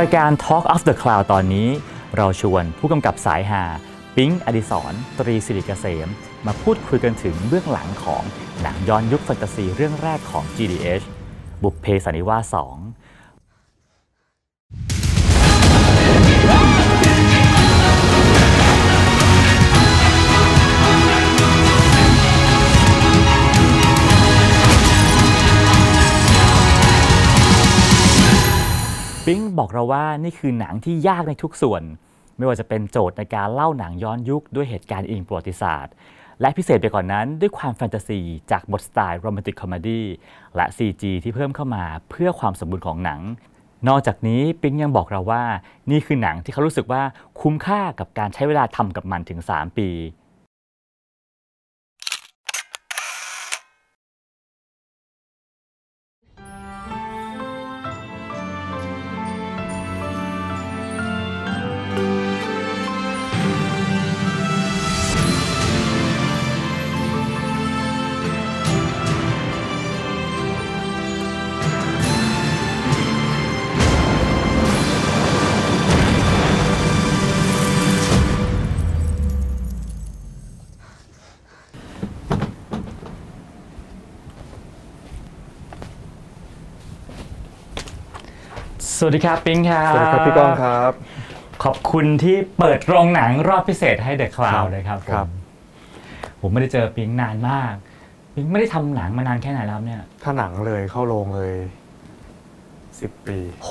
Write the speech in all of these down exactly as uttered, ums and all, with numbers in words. รายการ Talk of the Cloud ตอนนี้เราชวนผู้กำกับสายหาปิ๊งอดิศรตรีศิริเกษมมาพูดคุยกันถึงเบื้องหลังของหนังย้อนยุคแฟนตาซีเรื่องแรกของ จี ดี เอช บุพเพสันนิวาส สองปิ๊งบอกเราว่านี่คือหนังที่ยากในทุกส่วนไม่ว่าจะเป็นโจทย์ในการเล่าหนังย้อนยุคด้วยเหตุการณ์อิงประวัติศาสตร์และพิเศษไปกว่านั้นด้วยความแฟนตาซีจากบทสไตล์โรแมนติกคอมเมดี้และ ซี จี ที่เพิ่มเข้ามาเพื่อความสมบูรณ์ของหนังนอกจากนี้ปิ๊งยังบอกเราว่านี่คือหนังที่เขารู้สึกว่าคุ้มค่ากับการใช้เวลาทำกับมันถึงสามปีสวัสดีครับปิ๊งครับสวัสดีครับพี่ก้องครับขอบคุณที่เปิดโรงหนังรอบพิเศษให้ The Cloud เลยครับครับผมไม่ได้เจอปิ๊งนานมากปิ๊งไม่ได้ทำหนังมานานแค่ไหนแล้วเนี่ยถ้าหนังเลยเข้าโรงเลยสิบปีโห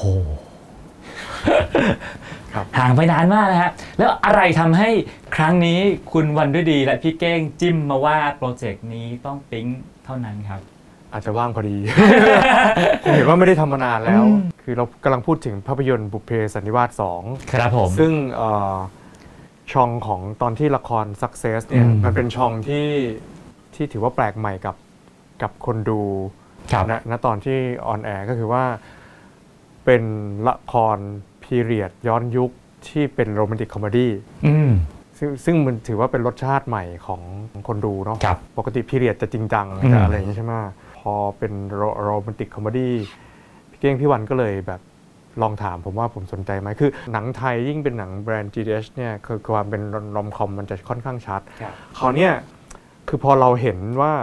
ครับห่างไปนานมากนะฮะแล้วอะไรทำให้ครั้งนี้คุณวันฤดีและพี่เก้งจิ้มมาว่าโปรเจกต์นี้ต้องปิ๊งเท่านั้นครับอาจจะว่างพอดีผมเห็นว่าไม่ได้ทำมานานแล้วคือเรากำลังพูดถึงภาพยนตร์บุพเพสันนิวาส สองครับผมซึ่งช่องของตอนที่ละคร Success เนี่ยมันเป็นช่องที่ที่ถือว่าแปลกใหม่กับกับคนดูณ ณ ตอนที่ออนแอร์ก็คือว่าเป็นละครพีเรียดย้อนยุคที่เป็นโรแมนติกคอมเมดี้ซึ่งมันถือว่าเป็นรสชาติใหม่ของคนดูเนาะปกติพีเรียดจะจริงจังอะไรอย่างนี้ใช่ไหมพอเป็นโรแมนติกคอมเมดี้พี่เก้งพี่วันก็เลยแบบลองถามผมว่าผมสนใจไหมคือหนังไทยยิ่งเป็นหนังแบรนด์ จี ดี เอช เนี่ยคือความเป็นรอมคอมมันจะค่อนข้างชัดคราวนี้คือพอเราเห็นว่า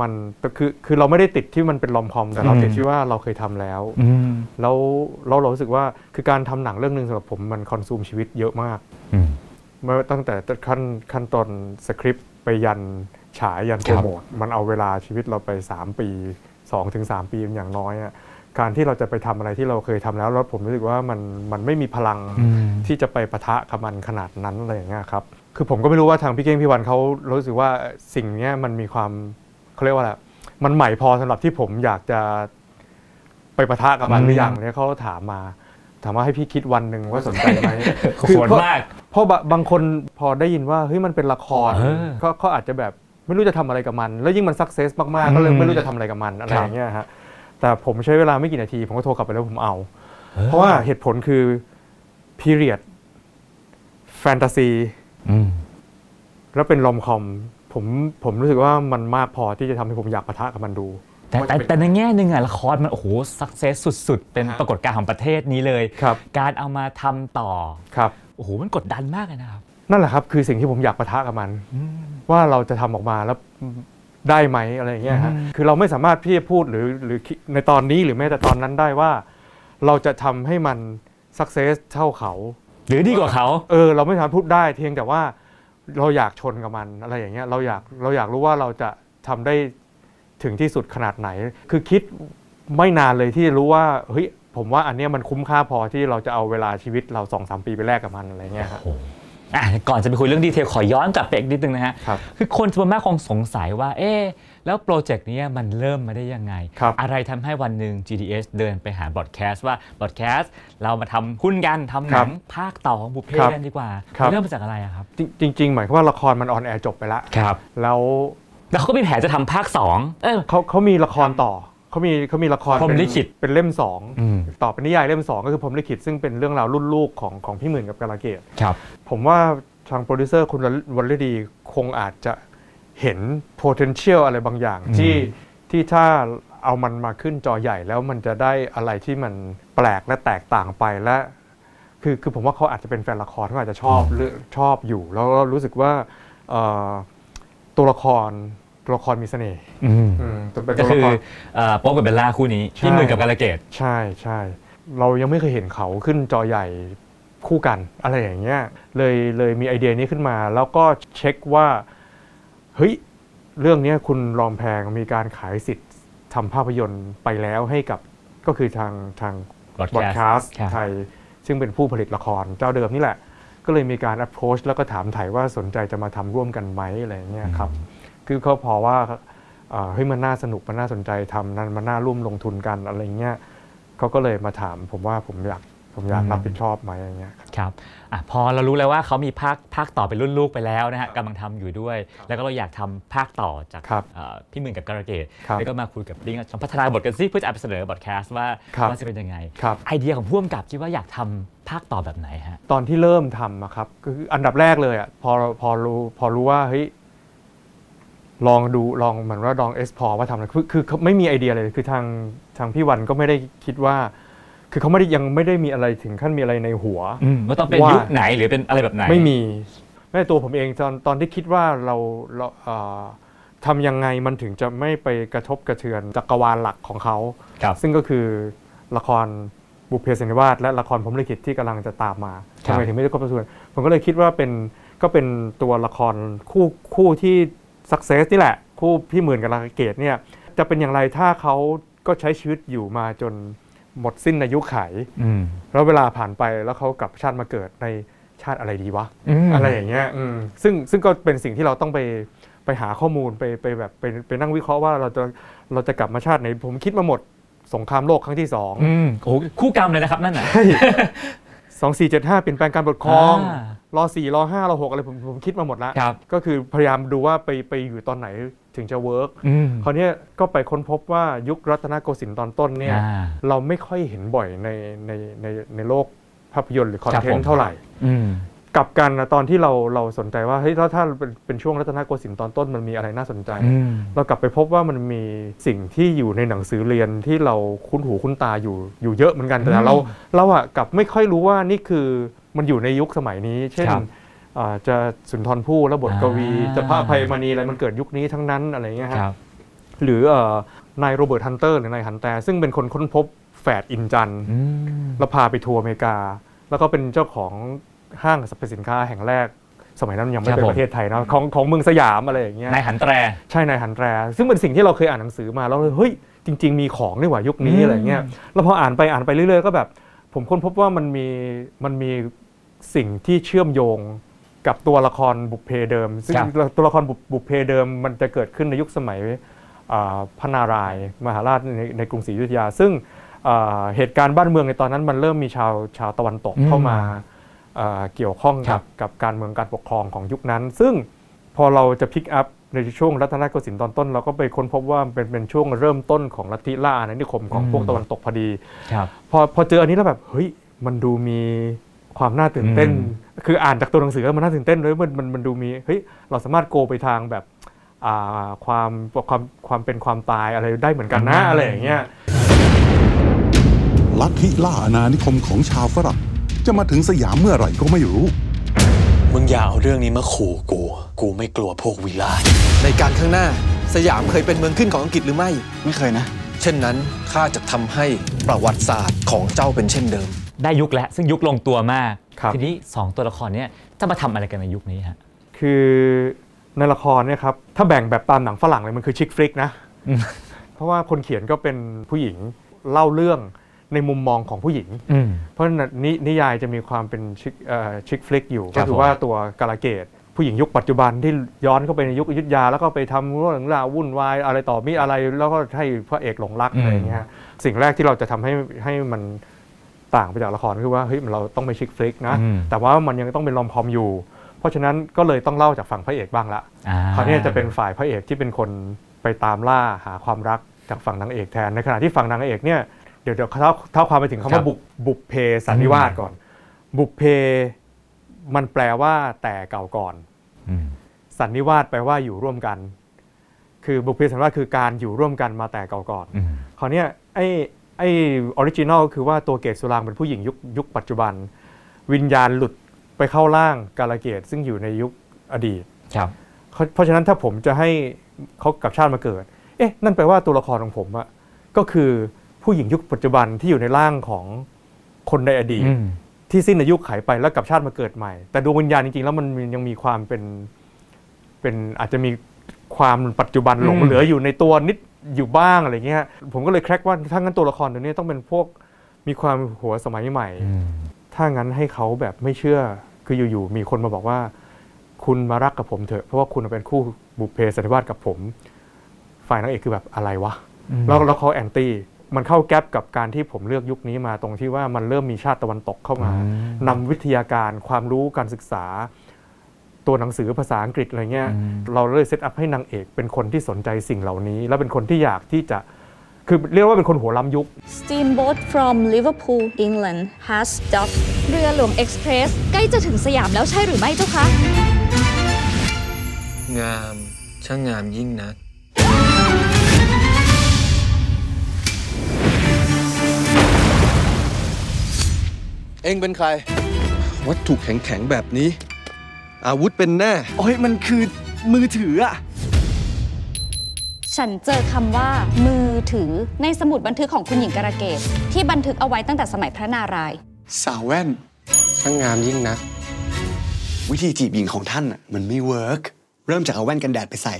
มันคือคือเราไม่ได้ติดที่มันเป็นรอมคอมแต่เราติดที่ว่าเราเคยทำแล้วแล้วเราเรารู้สึกว่าคือการทำหนังเรื่องนึงสำหรับผมมันคอนซูมชีวิตเยอะมากเมื่อตั้งแต่ขั้นขั้นตอนสคริปต์ไปยันฉายยันโปรโมทมันเอาเวลาชีวิตเราไปสามปีสองถึงสามปีอย่างน้อยอ่ะการที่เราจะไปทำอะไรที่เราเคยทำแล้วแล้วผมรู้สึกว่ามันมันไม่มีพลังที่จะไปปะทะกับมันขนาดนั้นอะไรอย่างเงี้ยครับคือผมก็ไม่รู้ว่าทางพี่เก้งพี่วันเขารู้สึกว่าสิ่งนี้มันมีความเขาเรียกว่าอะไรมันใหม่พอสำหรับที่ผมอยากจะไปปะทะกับมันหรือยังเนี่ยเขาถามมาถามว่าให้พี่คิดวันหนึ่งว่าสนใจไหมคือเพราะบางคนพอได้ยินว่าเฮ้ยมันเป็นละครเขาอาจจะแบบไม่รู้จะทำอะไรกับมันแล้วยิ่งมันซักเซสมากๆก็เลยไม่รู้จะทำอะไรกับมันอะไรอย่างเงี้ยฮะแต่ผมใช้เวลาไม่กี่นาทีผมก็โทรกลับไปแล้วผมเอาเพราะว่าเหตุผลคือ period fantasy แล้วเป็น rom com ผมผมรู้สึกว่ามันมากพอที่จะทำให้ผมอยากปะทะกับมันดูแต่แต่ในแง่นึงอะละครมันโอ้โหซักเซสสุดๆเป็นปรากฏการณ์ของประเทศนี้เลยการเอามาทำต่อโอ้โหมันกดดันมากเลยนะครับนั่นแหละครับคือสิ่งที่ผมอยากปะทะกับมันว่าเราจะทำออกมาแล้วได้ไหมอะไรอย่างเงี้ยฮะคือเราไม่สามารถที่จะพูดหรือหรือในตอนนี้หรือแม้แต่ตอนนั้นได้ว่าเราจะทำให้มันซักเซสเท่าเขาหรือดีกว่าเขาเออเราไม่สามารถพูดได้เพียงแต่ว่าเราอยากชนกับมันอะไรอย่างเงี้ยเราอยากเราอยากรู้ว่าเราจะทำได้ถึงที่สุดขนาดไหนคือคิดไม่นานเลยที่รู้ว่าเฮ้ยผมว่าอันเนี้ยมันคุ้มค่าพอที่เราจะเอาเวลาชีวิตเรา สองถึงสาม ปีไปแลกกับมันอะไรเงี้ยครับอ่ะก่อนจะไปคุยเรื่องดีเทลขอย้อนกลับไปอีกนิดนึงนะฮะคือคนจำนวนมากคงสงสัยว่าเอ๊ะแล้วโปรเจกต์นี้มันเริ่มมาได้ยังไงอะไรทำให้วันหนึ่ง จี ดี เอช เดินไปหาบอดแคสต์ว่าบอดแคสต์เรามาทำหุ้นกันทำหนังภาคต่อของบุพเพกันดีกว่าเริ่มมาจากอะไรครับจริงๆหมายความว่าละครมันออนแอร์จบไปแล้วแล้วแล้วเขาก็มีแผนจะทำภาคสองเออเขาเขามีละครต่อเขามีเขามีละครพรหมลิขิตเป็นเล่มสองต่อเป็นนิยายเล่มสองก็คือพรหมลิขิตซึ่งเป็นเรื่องราวรุ่นลูกของของพี่หมื่นกับกาลเกตครับผมว่าทางโปรดิวเซอร์คุณวันฤดีคงอาจจะเห็น potential อะไรบางอย่างที่ที่ถ้าเอามันมาขึ้นจอใหญ่แล้วมันจะได้อะไรที่มันแปลกและแตกต่างไปและ คือคือผมว่าเขาอาจจะเป็นแฟนละครเขาอาจจะชอบชอบอยู่แล้วรู้สึกว่าตัวละครตัวละครมีเสน่ห์ก็คือโป๊ปกับเบลล่าคู่นี้ที่มือกับกาลเกตใช่ใช่เรายังไม่เคยเห็นเขาขึ้นจอใหญ่คู่กันอะไรอย่างเงี้ยเลยเลยมีไอเดียนี้ขึ้นมาแล้วก็เช็คว่าเฮ้ยเรื่องนี้คุณรอมแพงมีการขายสิทธิ์ทำภาพยนตร์ไปแล้วให้กับก็คือทางทางบอดแคสต์ไทยซึ่งเป็นผู้ผลิตละครเจ้าเดิมนี่แหละก็เลยมีการ approach แล้วก็ถามไทยว่าสนใจจะมาทำร่วมกันไหมอะไรอย่างเงี้ยครับคือเขาพอว่าเฮ้ยมันน่าสนุกมันน่าสนใจทำนั้นมันน่าร่วมลงทุนกันอะไรเงี้ยเขาก็เลยมาถามผมว่าผมอยากผมอยากรับผิดชอบไหมอย่างเงี้ยครับอ่ะพอเรารู้แล้วว่าเขามีภาคภาคต่อเป็นรุ่นลูกไปแล้วนะฮะกำลังทำอยู่ด้วยแล้วก็เราอยากทำภาคต่อจากพี่หมื่นกับการเกตแล้วก็มาคุยกับลิงพัฒนาบทกันซิเพื่อจะไปเสนอบอดแคสต์ว่าว่าจะเป็นยังไงไอเดียของผู้กำกับคิดว่าอยากทำภาคต่อแบบไหนฮะตอนที่เริ่มทำอะครับคืออันดับแรกเลยอ่ะพอพอรู้พอรู้ว่าเฮ้ยลองดูลองเหมือนว่าลองเอสพอว่าทำอะไรคือคือไม่มีไอเดียเลยคือทางทางพี่วันก็ไม่ได้คิดว่าคือเขาไม่ได้ยังไม่ได้มีอะไรถึงขั้นมีอะไรในหัวว่าต้องเป็นยุคไหนหรือเป็นอะไรแบบไหนไม่มีแม้ตัวผมเองตอนตอนที่คิดว่าเราเราทำยังไงมันถึงจะไม่ไปกระทบกระเทือนจักรวาลหลักของเขาซึ่งก็คือละครบุพเพสันนิวาสและละครพรหมลิขิตที่กำลังจะตามมาทำไมถึงไม่ได้กระทบกระเทือนผมก็เลยคิดว่าเป็นก็เป็นตัวละครคู่คู่ที่สักเซสนี่แหละคู่พี่หมื่นกับการเกตเนี่ยจะเป็นอย่างไรถ้าเขาก็ใช้ชีวิตอยู่มาจนหมดสิ้นอายุขัยแล้วเวลาผ่านไปแล้วเขากลับชาติมาเกิดในชาติอะไรดีวะ อ, อะไรอย่างเงี้ยซึ่งซึ่งก็เป็นสิ่งที่เราต้องไปไปหาข้อมูลไปไปแบบไปไปนั่งวิเคราะห์ว่าเราจะเราจะกลับมาชาติไหนผมคิดมาหมดสงครามโลกครั้งที่สองโอ้คู่กรรมเลยนะครับนั่นน่ะ สองสี่เจ็ดห้าเปลี่ยนแปลงการปกครองรอสี่รอห้ารอหกอะไรผมผมคิดมาหมดแล้วก็คือพยายามดูว่าไปไปอยู่ตอนไหนถึงจะเวิร์กคราวนี้ก็ไปค้นพบว่ายุครัตนโกสินทร์ตอนต้นเนี่ยเราไม่ค่อยเห็นบ่อยในในในในโลกภาพยนตร์หรือคอนเทนต์เท่าไหร่กลับกันนะตอนที่เราเราสนใจว่าเฮ้ยถ้าเป็นเป็นช่วงรัตนโกสินทร์ตอนต้นมันมีอะไรน่าสนใจเรากลับไปพบว่ามันมีสิ่งที่อยู่ในหนังสือเรียนที่เราคุ้นหูคุ้นตาอยู่อยู่เยอะเหมือนกันแต่เราเราอะกลับไม่ค่อยรู้ว่านี่คือมันอยู่ในยุคสมัยนี้เช่นจะสุนทรภู่และบทกวีจะพระอภัยมณีอะไรมันเกิดยุคนี้ทั้งนั้นอะไรเงี้ยครับหรือนายโรเบิร์ตฮันเตอร์หรือนายฮันแตซึ่งเป็นคนค้นพบแฝดอินจันแล้วพาไปทัวร์อเมริกาแล้วก็เป็นเจ้าของห้างสรรพสินค้าแห่งแรกสมัยนั้นยังไม่เป็นประเทศไทยนะของของเมืองสยามอะไรอย่างเงี้ยนายหันแตรใช่นายหันแตรซึ่งเป็นสิ่งที่เราเคยอ่านหนังสือมาแล้วเฮ้ยจริงๆมีของนี่หว่ายุคนี้อะไรเงี้ยแล้วพออ่านไปอ่านไปเรื่อยๆก็แบบผมค้นพบว่ามันมีมันมีสิ่งที่เชื่อมโยงกับตัวละครบุพเพเดิมซึ่งตัวละครบุพเพเดิมมันจะเกิดขึ้นในยุคสมัยพระนารายณ์มหาราชในในกรุงศรีอยุธยาซึ่งเหตุการณ์บ้านเมืองในตอนนั้นมันเริ่มมีชาวชาวตะวันตกเข้ามาเกี่ยวข้องกับกับการเมืองการปกครองของยุคนั้นซึ่งพอเราจะพิกอัพในช่วงรัตนโกสินทร์ตอนต้นเราก็ไปค้นพบว่าเป็นเป็นช่วงเริ่มต้นของลัทธิล่าอาณานิคมของพวกตะวันตกพอดีพอพอเจออันนี้แล้วแบบเฮ้ยมันดูมีความน่าตื่นเต้นคืออ่านจากตัวหนังสือแล้วมันน่าตื่นเต้นเลยมันมันมันดูมีเฮ้ยเราสามารถโกไปทางแบบความความความเป็นความตายอะไรได้เหมือนกันนะอะไรอย่างเงี้ยลัทธิล่าอาณานิคมของชาวฝรั่งจะมาถึงสยามเมื่อไหร่ก็ไม่รู้มึงอย่าเอาเรื่องนี้มาขู่กูกูไม่กลัวพวกวิลาศในการข้างหน้าสยามเคยเป็นเมืองขึ้นของอังกฤษหรือไม่ไม่เคยนะเช่นนั้นข้าจะทำให้ประวัติศาสตร์ของเจ้าเป็นเช่นเดิมได้ยุคแล้วซึ่งยุคลงตัวมากทีนี้สองตัวละครเนี่ยจะมาทำอะไรกันในยุคนี้ฮะคือในละครเนี่ยครับถ้าแบ่งแบบตามหนังฝรั่งเลยมันคือชิคฟลิกนะ เพราะว่าคนเขียนก็เป็นผู้หญิงเล่าเรื่องในมุมมองของผู้หญิงเพราะ น, น, นิยายจะมีความเป็นชิคฟลิกอยู่ก็คือว่าตัวกาลเกตผู้หญิงยุคปัจจุบันที่ย้อนเข้าไปในยุคอยุธยาแล้วก็ไปทำเรื่องราววุ่นวายอะไรต่อมีอะไรแล้วก็ให้พระเอกหลงรักอะไรอย่างเงี้ยสิ่งแรกที่เราจะทำให้ให้มันต่างไปจากละครคือว่าเฮ้ยเราต้องไม่ชิคฟลิกนะแต่ว่ามันยังต้องเป็นรอมคอมอยู่เพราะฉะนั้นก็เลยต้องเล่าจากฝั่งพระเอกบ้างละคราวนี้จะเป็นฝ่ายพระเอกที่เป็นคนไปตามล่าหาความรักจากฝั่งนางเอกแทนในขณะที่ฝั่งนางเอกเนี่ยเดี๋ยวเดี๋ยวเท่าเท่าความไปถึงคำว่าบุบุพเพสันนิวาสก่อนบุพเพมันแปลว่าแต่เก่าก่อนสันนิวาสแปลว่าอยู่ร่วมกันคือบุพเพสันนิวาสคือการอยู่ร่วมกันมาแต่เก่าก่อนคราวนี้ไอ้ไอ้ออริจินอลคือว่าตัวเกศสุรางค์เป็นผู้หญิงยุคยุคปัจจุบัน วิญญาณหลุดไปเข้าร่างกาลเกตซึ่งอยู่ในยุคอดีตครับเพราะฉะนั้นถ้าผมจะให้เขากลับชาติมาเกิดเอ๊ะนั่นแปลว่าตัวละครของผมอะก็คือผู้หญิงยุคปัจจุบันที่อยู่ในร่างของคนในอดีตที่สิ้นอายุขัยไปแล้วกลับชาติมาเกิดใหม่แต่ดวงวิญญาณจริงๆแล้วมันยังมีความเป็นเป็นอาจจะมีความปัจจุบันหลงเหลืออยู่ในตัวนิดอยู่บ้างอะไรเงี้ยผมก็เลยแคร็กว่าถ้างั้นตัวละครตัวนี้ต้องเป็นพวกมีความหัวสมัยใหม่ถ้างั้นให้เขาแบบไม่เชื่อคืออยู่ๆมีคนมาบอกว่าคุณมารักกับผมเถอะเพราะว่าคุณเป็นคู่บุพเพสันนิวาสกับผมฝ่ายนางเอกคือแบบอะไรวะแล้วแล้วเขาแอนตี้มันเข้าแก๊ปกับการที่ผมเลือกยุคนี้มาตรงที่ว่ามันเริ่มมีชาติตะวันตกเข้ามานำวิทยาการความรู้การศึกษาตัวหนังสือภาษาอังกฤษอะไรเงี้ยเราเลยเซตอัพให้นางเอกเป็นคนที่สนใจสิ่งเหล่านี้และเป็นคนที่อยากที่จะคือเรียกว่าเป็นคนหัวล้ำยุค Steamboat from Liverpool England has docked เรือหลวงเอ็กซ์เพรสใกล้จะถึงสยามแล้วใช่หรือไม่เจ้าคะงามช่างงามยิ่งนักเอ็งเป็นใครวัตถุแข็งๆแบบนี้อาวุธเป็นแน่โอ้ยมันคือมือถืออะฉันเจอคำว่ามือถือในสมุดบันทึกของคุณหญิงกาลเกตที่บันทึกเอาไว้ตั้งแต่สมัยพระนารายณ์สาวแว่นช่างงามยิ่งนักวิธีจีบหญิงของท่านน่ะมันไม่เวิร์กเริ่มจากเอาแว่นกันแดดไปใส่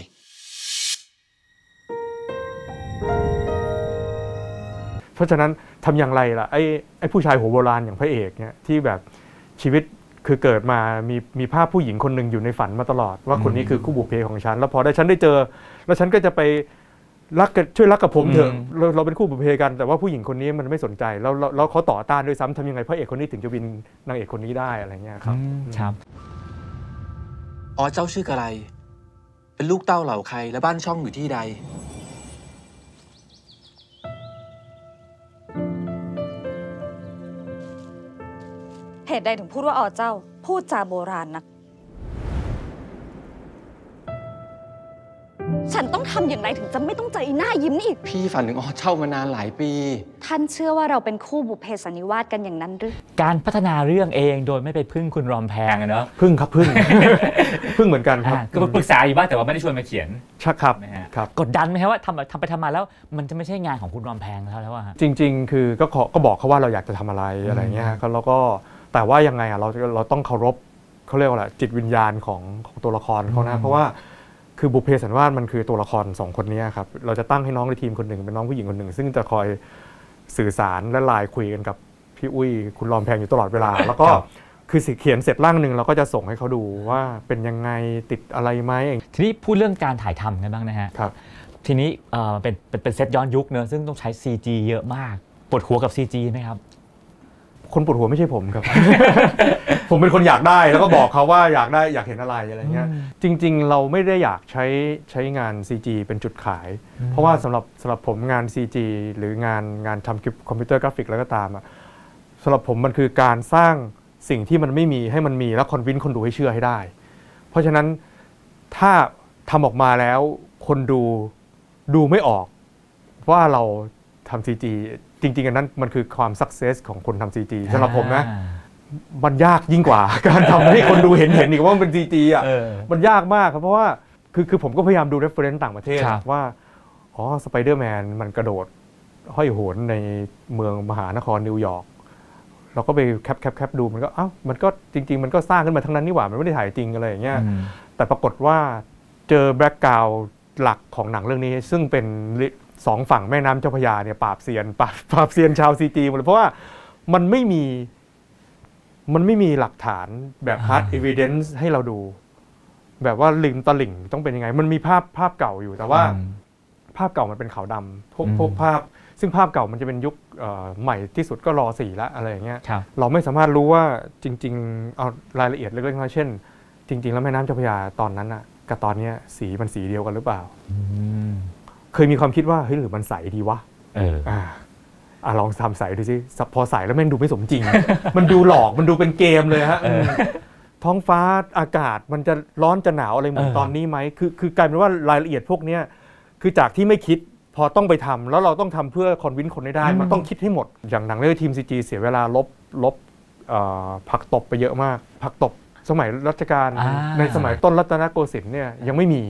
เพราะฉะนั้นทำอย่างไรล่ะไอ้ไอ้ผู้ชายหัวโบราณอย่างพระเอกเนี่ยที่แบบชีวิตคือเกิดมามีมีภาพผู้หญิงคนหนึ่งอยู่ในฝันมาตลอดว่าคนนี้คือคู่บุพเพของฉันแล้วพอได้ฉันได้เจอแล้วฉันก็จะไปรักกันช่วยรักกับผมเถอะเราเราเป็นคู่บุพเพกันแต่ว่าผู้หญิงคนนี้มันไม่สนใจแล้วแล้วเขาต่อต้านด้วยซ้ำทำยังไงพระเอกคนนี้ถึงจะวินนางเอกคนนี้ได้อะไรเงี้ยครับครับอ๋อเจ้าชื่ออะไรเป็นลูกเต้าเหล่าใครและบ้านช่องอยู่ที่ใดเหตุใดถึงพูดว่าอ๋อเจ้าพูดจาโบราณนักฉันต้องทำอย่างไรถึงจะไม่ต้องเจออีหน้ายิ้มนี่อีกพี่ฝันถึงอ๋อเจ้ามานานหลายปีท่านเชื่อว่าเราเป็นคู่บุพเพสันนิวาสกันอย่างนั้นหรือการพัฒนาเรื่องเองโดยไม่ไปพึ่งคุณรอมแพงเนอะพึ่งครับพึ่ง พึ่งเหมือนกันครับก็ปรึกษาอยู่บ้างแต่ว่าไม่ได้ชวนมาเขียนใช่ครับครับกดดันไหมครับว่าทำทำไปทำมาแล้วมันจะไม่ใช่งานของคุณรอมแพงแล้วแล้วอะจริงๆคือก็ขอก็บอกเขาว่าเราอยากจะทำอะไรอะไรเงี้ยแล้วก็แต่ว่ายังไงอะเราเราต้องเคารพเขาเรียกว่าอะไรจิตวิญญาณของของตัวละครเขานะเพราะว่าคือบุพเพสันนิวาสมันคือตัวละครสองคนนี้ครับเราจะตั้งให้น้องในทีมคนหนึ่งเป็นน้องผู้หญิงคนหนึ่งซึ่งจะคอยสื่อสารและไลน์คุยกันกับพี่อุ้ยคุณรอมแพงอยู่ตลอดเวลา แล้วก็คือสิเขียนเสร็จร่างหนึ่งเราก็จะส่งให้เขาดูว่าเป็นยังไงติดอะไรไหมทีนี้พูดเรื่องการถ่ายทำกันบ้างนะฮะครับทีนี้เอ่อเป็นเป็นเซตย้อนยุคเนอะซึ่งต้องใช้ ซี จี เยอะมากปวดหัวกับ ซี จี ไหมครับคนปวดหัวไม่ใช่ผมครับ ผมเป็นคนอยากได้แล้วก็บอกเขาว่าอยากได้อยากเห็นอะไรอะไรเงี้ยจริงๆเราไม่ได้อยากใช้ใช้งาน ซี จี เป็นจุดขายเพราะว่าสำหรับสำหรับผมงาน ซี จี หรืองานงานทำคลิปคอมพิวเตอร์กราฟิกแล้วก็ตามอ่ะสำหรับผมมันคือการสร้างสิ่งที่มันไม่มีให้มันมีแล้วคอนวินคนดูให้เชื่อให้ได้เพราะฉะนั้นถ้าทำออกมาแล้วคนดูดูไม่ออกว่าเราทำ ซี จี จริงๆอันนั้นมันคือความสักเซสของคนทำ ซี จี สำหรับผมนะมันยากยิ่งกว่าการทำให้คนดูเห็นเห็นอีกว่ามันเป็น ซี จี อ่ะมันยากมากครับเพราะว่าคือคือผมก็พยายามดู reference ต่างประเทศว่าอ๋อสไปเดอร์แมนมันกระโดดห้อยโหนในเมืองมหานครนิวยอร์กเราก็ไปแคปแคปแคปดูมันก็อ้าวมันก็จริงๆมันก็สร้างขึ้นมาทั้งนั้นนี่หว่ามันไม่ได้ถ่ายจริงอะไรอย่างเงี้ยแต่ปรากฏว่าเจอแบ็กกราวด์หลักของหนังเรื่องนี้ซึ่งเป็นสองฝั่งแม่น้ำเจ้าพระยาเนี่ยปราบเซียนปราบปราบเซียนชาว ซี จี หมดเลยเพราะว่ามันไม่มีมันไม่มีหลักฐานแบบ hard evidence ให้เราดูแบบว่าริมตลิ่งต้องเป็นยังไงมันมีภาพภาพเก่าอยู่แต่ว่าภาพเก่ามันเป็นขาวดำพวกพวกภาพซึ่งภาพเก่ามันจะเป็นยุคใหม่ที่สุดก็รอสี่ละอะไรอย่างเงี้ยเราไม่สามารถรู้ว่าจริงๆเอารายละเอียดเล็กๆเช่นจริงๆแล้วแม่น้ำเจ้าพระยาตอนนั้นอะกับตอนนี้สีมันสีเดียวกันหรือเปล่าเคยมีความคิดว่าเฮ้ยหรือมันใสดีวะอ่ะลองทำใสดูสิพอใสแล้วแม่งดูไม่สมจริง มันดูหลอกมันดูเป็นเกมเลยฮะ ท้องฟ้าอากาศมันจะร้อนจะหนาวอะไรเหมือนตอนนี้ไหมคือคือกลายเป็นว่ารายละเอียดพวกนี้คือจากที่ไม่คิดพอต้องไปทำแล้วเราต้องทำเพื่อคอนวินคนได้มันต้องคิดให้หมดอย่างหนังเรื่องทีม ซี จี เสียเวลาลบลบ ผักตบไปเยอะมากผักตบสมัยรัชกาลในสมัยต้นรัตนโกสินทร์เนี่ยยังไม่มี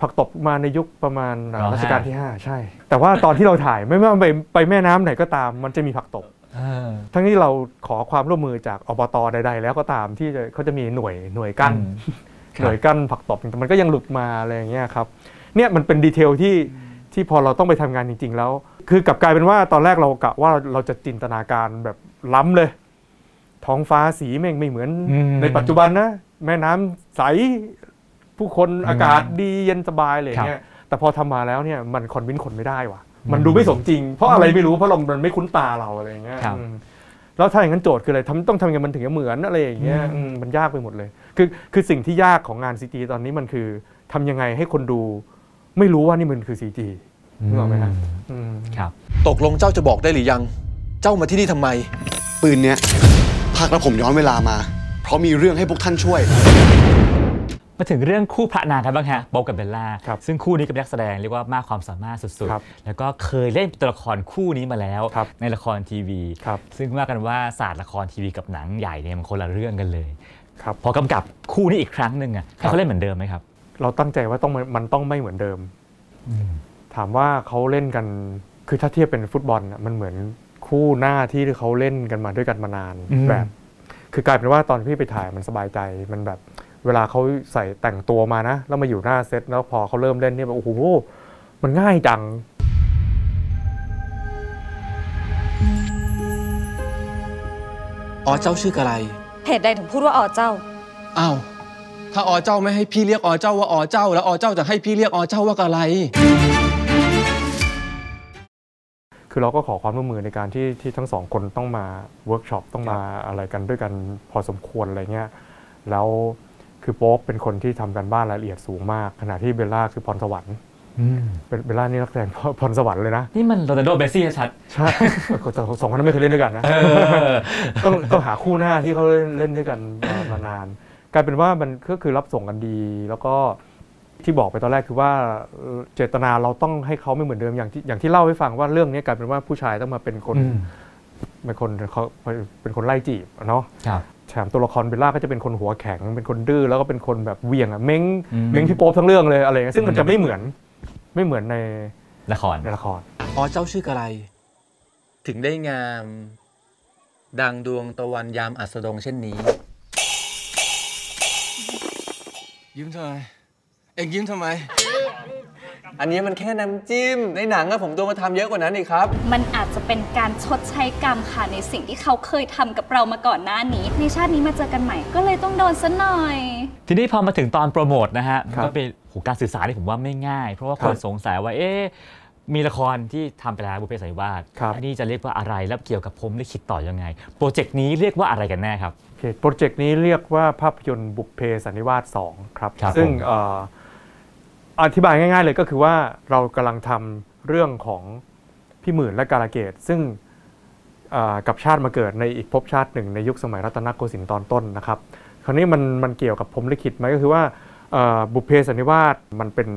ผักตบมาในยุคประมาณรัชกาลที่ห้าใช่แต่ว่าตอนที่เราถ่ายไม่ว่าไปไปแม่น้ำไหนก็ตามมันจะมีผักตบทั้งนี้เราขอความร่วมมือจากอบตใดๆแล้วก็ตามที่เขาจะมีหน่วยหน่วยกั้นหน่วยกั้นผักตบมันก็ยังหลุดมาอะไรอย่างเงี้ยครับเนี่ยมันเป็นดีเทลที่ที่พอเราต้องไปทำงานจริงๆแล้วคือกลับกลายเป็นว่าตอนแรกเรากะว่าเราจะจินตนาการแบบล้ำเลยท้องฟ้าสีแม่งไม่เหมือนในปัจจุบันนะแม่น้ำใสผู้คนอากาศดีเย็นสบายอะไรอย่างเงี้ยแต่พอทำมาแล้วเนี่ยมันคอนวินคนไม่ได้ว่ะมันดูไม่สมจริงเพราะอะไรไม่รู้เพราะเรามันไม่คุ้นตาเราอะไรอย่างเงี้ยแล้วถ้าอย่างนั้นโจทย์คืออะไรต้องทำยังไงมันถึงจะเหมือนอะไรอย่างเงี้ยมันยากไปหมดเลยคือคือสิ่งที่ยากของงาน ซี จี ตอนนี้มันคือทำยังไงให้คนดูไม่รู้ว่านี่มันคือ ซี จี นึกออกไหมฮะครับตกลงเจ้าจะบอกได้หรือยังเจ้ามาที่นี่ทำไมปืนเนี้ยพากและผมย้อนเวลามาเพราะมีเรื่องให้พวกท่านช่วยมาถึงเรื่องคู่พระนางกันบ้างฮะโป๊ปกับเบลล่าซึ่งคู่นี้ก็เป็นนักแสดงเรียกว่ามากความสามารถสุดๆแล้วก็เคยเล่นตัวละครคู่นี้มาแล้วในละครทีวีซึ่งว่ากันว่าศาสตร์ละครทีวีกับหนังใหญ่เนี่ยมันคนละเรื่องกันเลยพอกำกับคู่นี้อีกครั้งหนึ่งอ่ะให้เขาเล่นเหมือนเดิมไหมครับเราตั้งใจว่าต้องมันต้องไม่เหมือนเดิมถามว่าเขาเล่นกันคือถ้าเทียบเป็นฟุตบอลมันเหมือนคู่หน้าที่เขาเล่นกันมาด้วยกันมานานแบบคือกลายเป็นว่าตอนพี่ไปถ่ายมันสบายใจมันแบบเวลาเขาใส่แต่งตัวมานะแล้วมาอยู่หน้าเซตแล้วพอเขาเริ่มเล่นเนี่ยแบบโอ้โหมันง่ายจังอ๋อเจ้าชื่ออะไรเหตุใดถึงพูดว่าอ๋อเจ้าอ้าวถ้าอ๋อเจ้าไม่ให้พี่เรียกอ๋อเจ้าว่าอ๋อเจ้าแล้วอ๋อเจ้าจะให้พี่เรียกอ๋อเจ้าว่าอะไรคือเราก็ขอความร่วมมือในการที่ที่ทั้งสองคนต้องมาเวิร์กช็อปต้องมาอะไรกันด้วยกันพอสมควรอะไรเงี้ยแล้วคือโป๊ปเป็นคนที่ทำกันบ้านรายละเอียดสูงมากขณะที่เบลล่าคือพรสวรรค์เบลล่านี่นักแสดงพรสวรรค์เลยนะนี่มันโรนัลโดเมสซี่ชัดใช่สองคนนั้นไม่เคยเล่นด้วยกันนะต้องต้องหาคู่หน้าที่เขาเล่นด้วยกันมานานกลายเป็นว่ามันก็คือรับส่งกันดีแล้วก็ที่บอกไปตอนแรกคือว่าเจตนาเราต้องให้เขาไม่เหมือนเดิมอย่างที่อย่างที่เล่าให้ฟังว่าเรื่องนี้กลายเป็นว่าผู้ชายต้องมาเป็นคนเป็นคนเขาเป็นคนไล่จีบเนาะแถมตัวละครเบลล่าก็จะเป็นคนหัวแข็งเป็นคนดื้อแล้วก็เป็นคนแบบเวียงอ่ะเม้งเม้งพี่โป๊ปทั้งเรื่องเลยอะไรเงี้ยซึ่งมันจะไม่เหมือนไม่เหมือนในละครในละครอ๋อเจ้าชื่ออะไรถึงได้งามดังดวงตะวันยามอัสดงเช่นนี้ยิ้มทำไมเอ็งยิ้มทำไมอันนี้มันแค่น้ำจิ้มในหนังอะผมตัวมาทำเยอะกว่านั้นอีกครับมันอาจจะเป็นการชดใช้กรรมค่ะในสิ่งที่เขาเคยทำกับเรามาก่อนหน้านี้ในชาตินี้มาเจอกันใหม่ก็เลยต้องโดนซะหน่อยทีนี้พอมาถึงตอนโปรโมทนะฮะก็เป็นการสื่อสารที่ผมว่าไม่ง่ายเพราะว่าคนสงสัยว่าเอ๊ะมีละครที่ทำไปแล้วบุพเพสันนิวาสอันนี้จะเรียกว่าอะไรแล้วเกี่ยวกับผมได้คิดต่อยังไงโปรเจกต์นี้เรียกว่าอะไรกันแน่ครับโปรเจกต์นี้เรียกว่าภาพยนตร์บุพเพสันนิวาสสองครับซึ่งอธิบายง่ายๆเลยก็คือว่าเรากำลังทำเรื่องของพี่หมื่นและกาลเกตซึ่งกับชาติมาเกิดในอีกภพชาติหนึ่งในยุคสมัยรัตนโกสินทร์ตอนต้นนะครับคราวนี้มันมันเกี่ยวกับพรหมลิขิตไหมก็คือว่าบุพเพสันนิวาสมันเป็น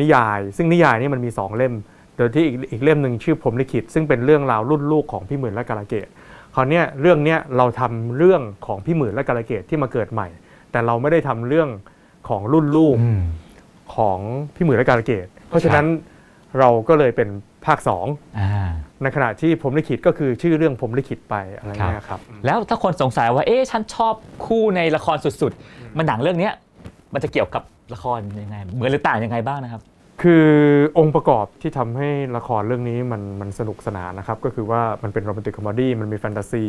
นิยายซึ่งนิยายนี่มันมีสองเล่มโดยที่อีกอีกเล่มหนึ่งชื่อพรหมลิขิตซึ่งเป็นเรื่องราวรุ่นลูกของพี่หมื่นและกาลเกตคราวนี้เรื่องนี้เราทำเรื่องของพี่หมื่นและกาลเกตที่มาเกิดใหม่แต่เราไม่ได้ทำเรื่องของรุ่นลูกของพี่หมื่นและกาลเกตเพราะฉะนั้นเราก็เลยเป็นภาคสองในขณะที่พรหมลิขิตก็คือชื่อเรื่องพรหมลิขิตไปอะไรเงี้ยครับแล้วถ้าคนสงสัยว่าเอ๊ะฉันชอบคู่ในละครสุดๆมันหนังเรื่องนี้มันจะเกี่ยวกับละครยังไงเหมือนหรือต่างยังไงบ้างนะครับคือองค์ประกอบที่ทำให้ละครเรื่องนี้มันมันสนุกสนานนะครับก็คือว่ามันเป็นโรแมนติกคอมเมดี้มันมีแฟนตาซี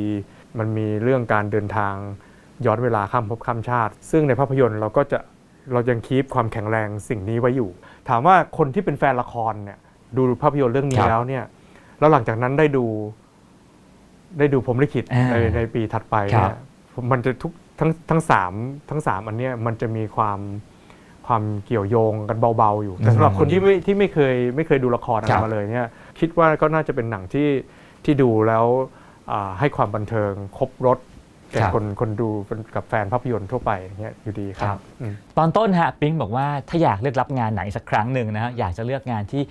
มันมีเรื่องการเดินทางย้อนเวลาข้ามภพข้ามชาติซึ่งในภาพยนตร์เราก็จะเรายังคีปความแข็งแรงสิ่งนี้ไว้อยู่ถามว่าคนที่เป็นแฟนละครเนี่ยดูภาพยนตร์เรื่องนี้แล้วเนี่ยแล้วหลังจากนั้นได้ดูได้ดูพรหมลิขิตในในปีถัดไปเนี่ยมันจะทุกทั้งทั้งสามทั้งสามอันเนี้ยมันจะมีความความเกี่ยวโยงกันเบาๆอยู่แต่สำหรับคนที่ไม่ที่ไม่เคยไม่เคยดูละครอะไรมาเลยเนี่ยคิดว่าก็น่าจะเป็นหนังที่ที่ดูแล้วให้ความบันเทิงครบรสแก่คนคนดูกับแฟนภาพยนตร์ทั่วไปเงี้ยอยู่ดีครับตอนต้นฮะปิ๊งบอกว่าถ้าอยากเลือกรับงานไหนสักครั้งหนึ่งนะฮะอยากจะเลือกงานที่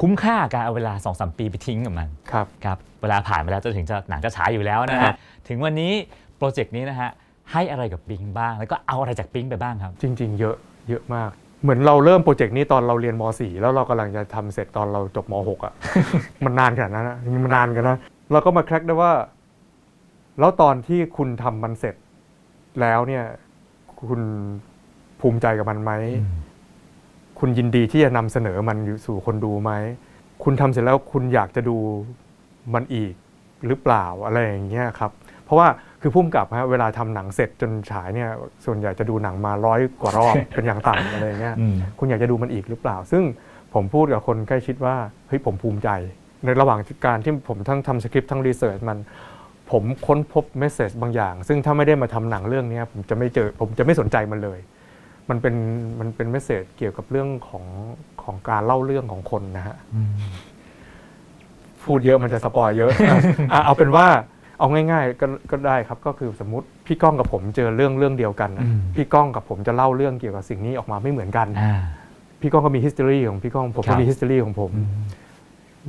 คุ้มค่าการเอาเวลา สองถึงสาม ปีไปทิ้งกับมันครับครับเวลาผ่านไปแล้วจนถึงจะหนังจะฉายอยู่แล้วนะฮะถึงวันนี้โปรเจกต์นี้นะฮะให้อะไรกับปิ๊งบ้างแล้วก็เอาอะไรจากปิ๊งไปบ้างครับจริงๆเยอะเยอะมากเหมือนเราเริ่มโปรเจกต์นี้ตอนเราเรียนมอสี่แล้วเรากำลังจะทำเสร็จตอนเราจบมอหกอ่ะ มันนานขนาดนั้นนะมันนานกันนะเราก็มาแคร็กได้ว่าแล้วตอนที่คุณทำมันเสร็จแล้วเนี่ยคุณภูมิใจกับมันไหมคุณยินดีที่จะนำเสนอมันสู่คนดูไหมคุณทำเสร็จแล้วคุณอยากจะดูมันอีกหรือเปล่าอะไรอย่างเงี้ยครับเพราะว่าคือพุ่มกลับฮะเวลาทำหนังเสร็จจนฉายเนี่ยส่วนใหญ่จะดูหนังมาร้อยกว่ารอบ เป็นอย่างต่ำอะไรเงี้ยคุณอยากจะดูมันอีกหรือเปล่าซึ่งผมพูดกับคนใกล้ชิดว่าเฮ้ยผมภูมิใจในระหว่างการที่ผมทั้งทำสคริปต์ทั้งรีเสิร์ชมันผมค้นพบเมสเสจบางอย่างซึ่งถ้าไม่ได้มาทำหนังเรื่องนี้ผมจะไม่เจอผมจะไม่สนใจมันเลยมันเป็นมันเป็นเมสเสจเกี่ยวกับเรื่องของของการเล่าเรื่องของคนนะฮะพูดเยอะมันจะสปอยเยอะเอาเป็นว่าเอาง่ายๆ ก, ก็ได้ครับก็คือสมมุติพี่ก้องกับผมเจอเรื่องเรื่องเดียวกันพี่ก้องกับผมจะเล่าเรื่องเกี่ยวกับสิ่งนี้ออกมาไม่เหมือนกันพี่ก้องก็มี history ของพี่ก้องผมก็มี history ของผม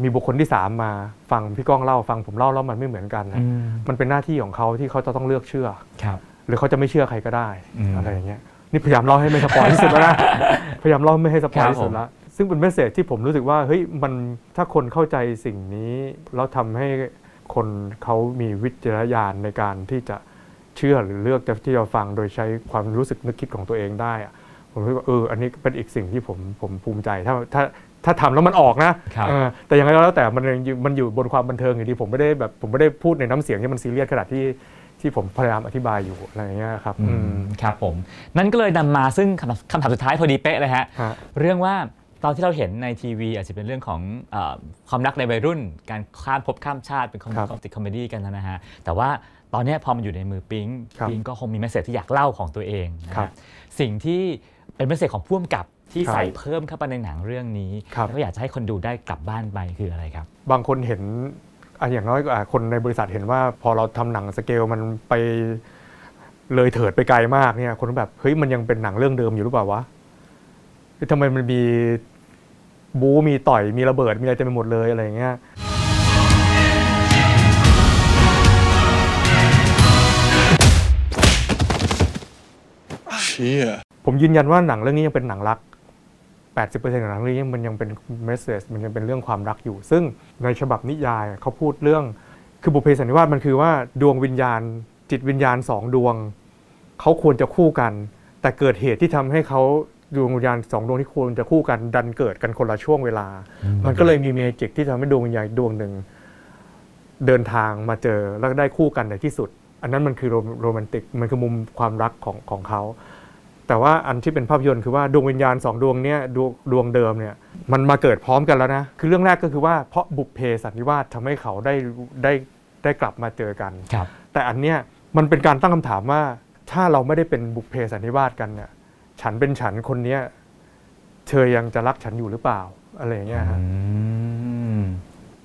มีบุคคลที่สามมาฟังพี่ก้องเล่าฟังผมเล่าแล้วมันไม่เหมือนกันนะมันเป็นหน้าที่ของเขาที่เขาจะต้องเลือกเชื่อหรือเขาจะไม่เชื่อใครก็ได้อะไรอย่างเงี้ยนี่พยายามเล่าให้ไม่สปอยที่สุดแล้วนะพยายามเล่าไม่ให้สปอยที่สุดละซึ่งเป็นเมสเสจที่ผมรู้สึกว่าเฮ้ยมันถ้าคนเข้าใจสิ่งนี้แล้วทำให้คนเขามีวิจารณญาณในการที่จะเชื่อหรือเลือกที่จะฟังโดยใช้ความรู้สึกนึกคิดของตัวเองได้ผมคิดว่าเอออันนี้เป็นอีกสิ่งที่ผมผมภูมิใจถ้าถ้าถ้าทำแล้วมันออกนะแต่อย่างไรก็แล้วแต่มันมันอยู่บนความบันเทิงอยู่ดีผมไม่ได้แบบผมไม่ได้พูดในน้ำเสียงที่มันซีเรียสขนาดที่ที่ผมพยายามอธิบายอยู่อะไรเงี้ยครับครับผมนั่นก็เลยนำมาซึ่งคำถามสุดท้ายพอดีเป๊ะเลยฮะเรื่องว่าตอนที่เราเห็นในทีวีอาจจะเป็นเรื่องของเอ่อความรักในวัยรุ่นการข้ามภพข้ามชาติเป็นคอมเมดี้กันนะฮะแต่ว่าตอนนี้พอมันอยู่ในมือปิ๊งปิ๊งก็คงมีเมสเสจที่อยากเล่าของตัวเองนะครับสิ่งที่เป็นเมสเสจของผู้กำกับที่ใส่เพิ่มเข้าไปในหนังเรื่องนี้แล้วอยากจะให้คนดูได้กลับบ้านไปคืออะไรครับบางคนเห็นอย่างน้อยก็คนในบริษัทเห็นว่าพอเราทำหนังสเกลมันไปเลยเถิดไปไกลมากเนี่ยคนแบบเฮ้ยมันยังเป็นหนังเรื่องเดิมอยู่หรือเปล่าวะทำไมมันมีบู๊มีต่อยมีระเบิดมีอะไรเต็มไปหมดเลยอะไรอย่างเงี้ยเชี่ยผมยืนยันว่าหนังเรื่องนี้ยังเป็นหนังรัก แปดสิบเปอร์เซ็นต์ ของหนังเรื่องนี้มันยังเป็นเมสเสจมันยังเป็นเรื่องความรักอยู่ซึ่งในฉบับนิยายเขาพูดเรื่องคือบุพเพสันนิวาสมันคือว่าดวงวิญญาณจิตวิญญาณสองดวงเขาควรจะคู่กันแต่เกิดเหตุที่ทำให้เขาดวงวิญญาณสองดวงที่ควรจะคู่กันดันเกิดกันคนละช่วงเวลามันก็เลยมีเมจิกที่ทำให้ดวงวิญญาณดวงหนึ่งเดินทางมาเจอแล้วได้คู่กันในที่สุดอันนั้นมันคือโรแมนติกมันคือมุมความรักของของเขาแต่ว่าอันที่เป็นภาพยนตร์คือว่าดวงวิญญาณสองดวงเนี้ยดวงดวงเดิมเนี่ยมันมาเกิดพร้อมกันแล้วนะคือเรื่องแรกก็คือว่าเพราะบุพเพสันนิวาสทำให้เขาได้ได้ได้กลับมาเจอกันแต่อันเนี้ยมันเป็นการตั้งคำถามว่าถ้าเราไม่ได้เป็นบุพเพสันนิวาสกันเนี่ยฉันเป็นฉันคนนี้เธอยังจะรักฉันอยู่หรือเปล่าอะไรอย่างเงี้ยครับ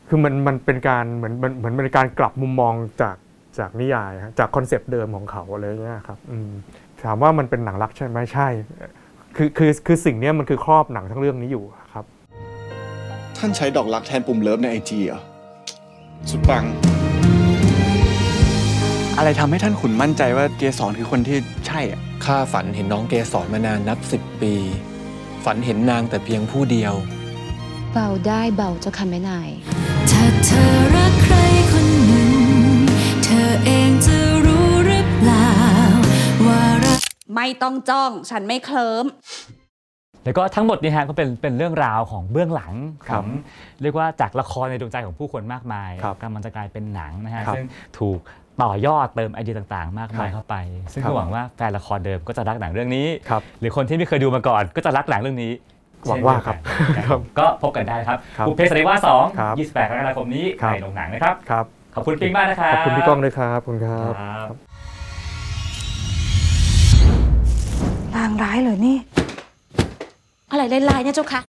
คือมันมันเป็นการเหมือนเหมือนเป็นการกลับมุมมองจากจากนิยายจากคอนเซปต์เดิมของเขาอะไรอย่างเงี้ยครับถามว่ามันเป็นหนังรักใช่ไหมใช่คือคือคือสิ่งนี้มันคือครอบหนังทั้งเรื่องนี้อยู่ครับท่านใช้ดอกรักแทนปุ่มเลิฟใน ไอ จี เหรอสุดปังอะไรทำให้ท่านขุนมั่นใจว่าเกศรคือคนที่ใช่อ่ะข้าฝันเห็นน้องเกศรมานานนับสิบปีฝันเห็นนางแต่เพียงผู้เดียวเบาได้เบาเจ้าค่ะแม่นายถ้าเธอรักใครคนหนึ่งเธอเองจะรู้หรือเปล่าว่ารักไม่ต้องจ้องฉันไม่เคลิ้มแล้วก็ทั้งหมดนี่ฮะก็เป็นเป็นเรื่องราวของเบื้องหลังของเรียกว่าจากละครในดวงใจของผู้คนมากมายกำลังจะกลายเป็นหนังนะฮะซึ่งถูกต่อยอดเติมไอเดียต่างๆมากมายเข้าไปซึ่งก็หวังว่าแฟนละครเดิมก็จะรักหนังเรื่องนี้หรือคนที่ไม่เคยดูมาก่อนก็จะรักหนังเรื่องนี้หวังว่าครับก็พบกันได้ครับบุพเพสันนิวาส สอง ยี่สิบแปดกรกฎาคมนี้ในโรงหนังนะครับขอบคุณปิ๊งมากนะครับขอบคุณพี่ก้องด้วยครับขอบคุณครับลางร้ายเหรอนี่อะไรลายๆเนี่ยเจ้าคะ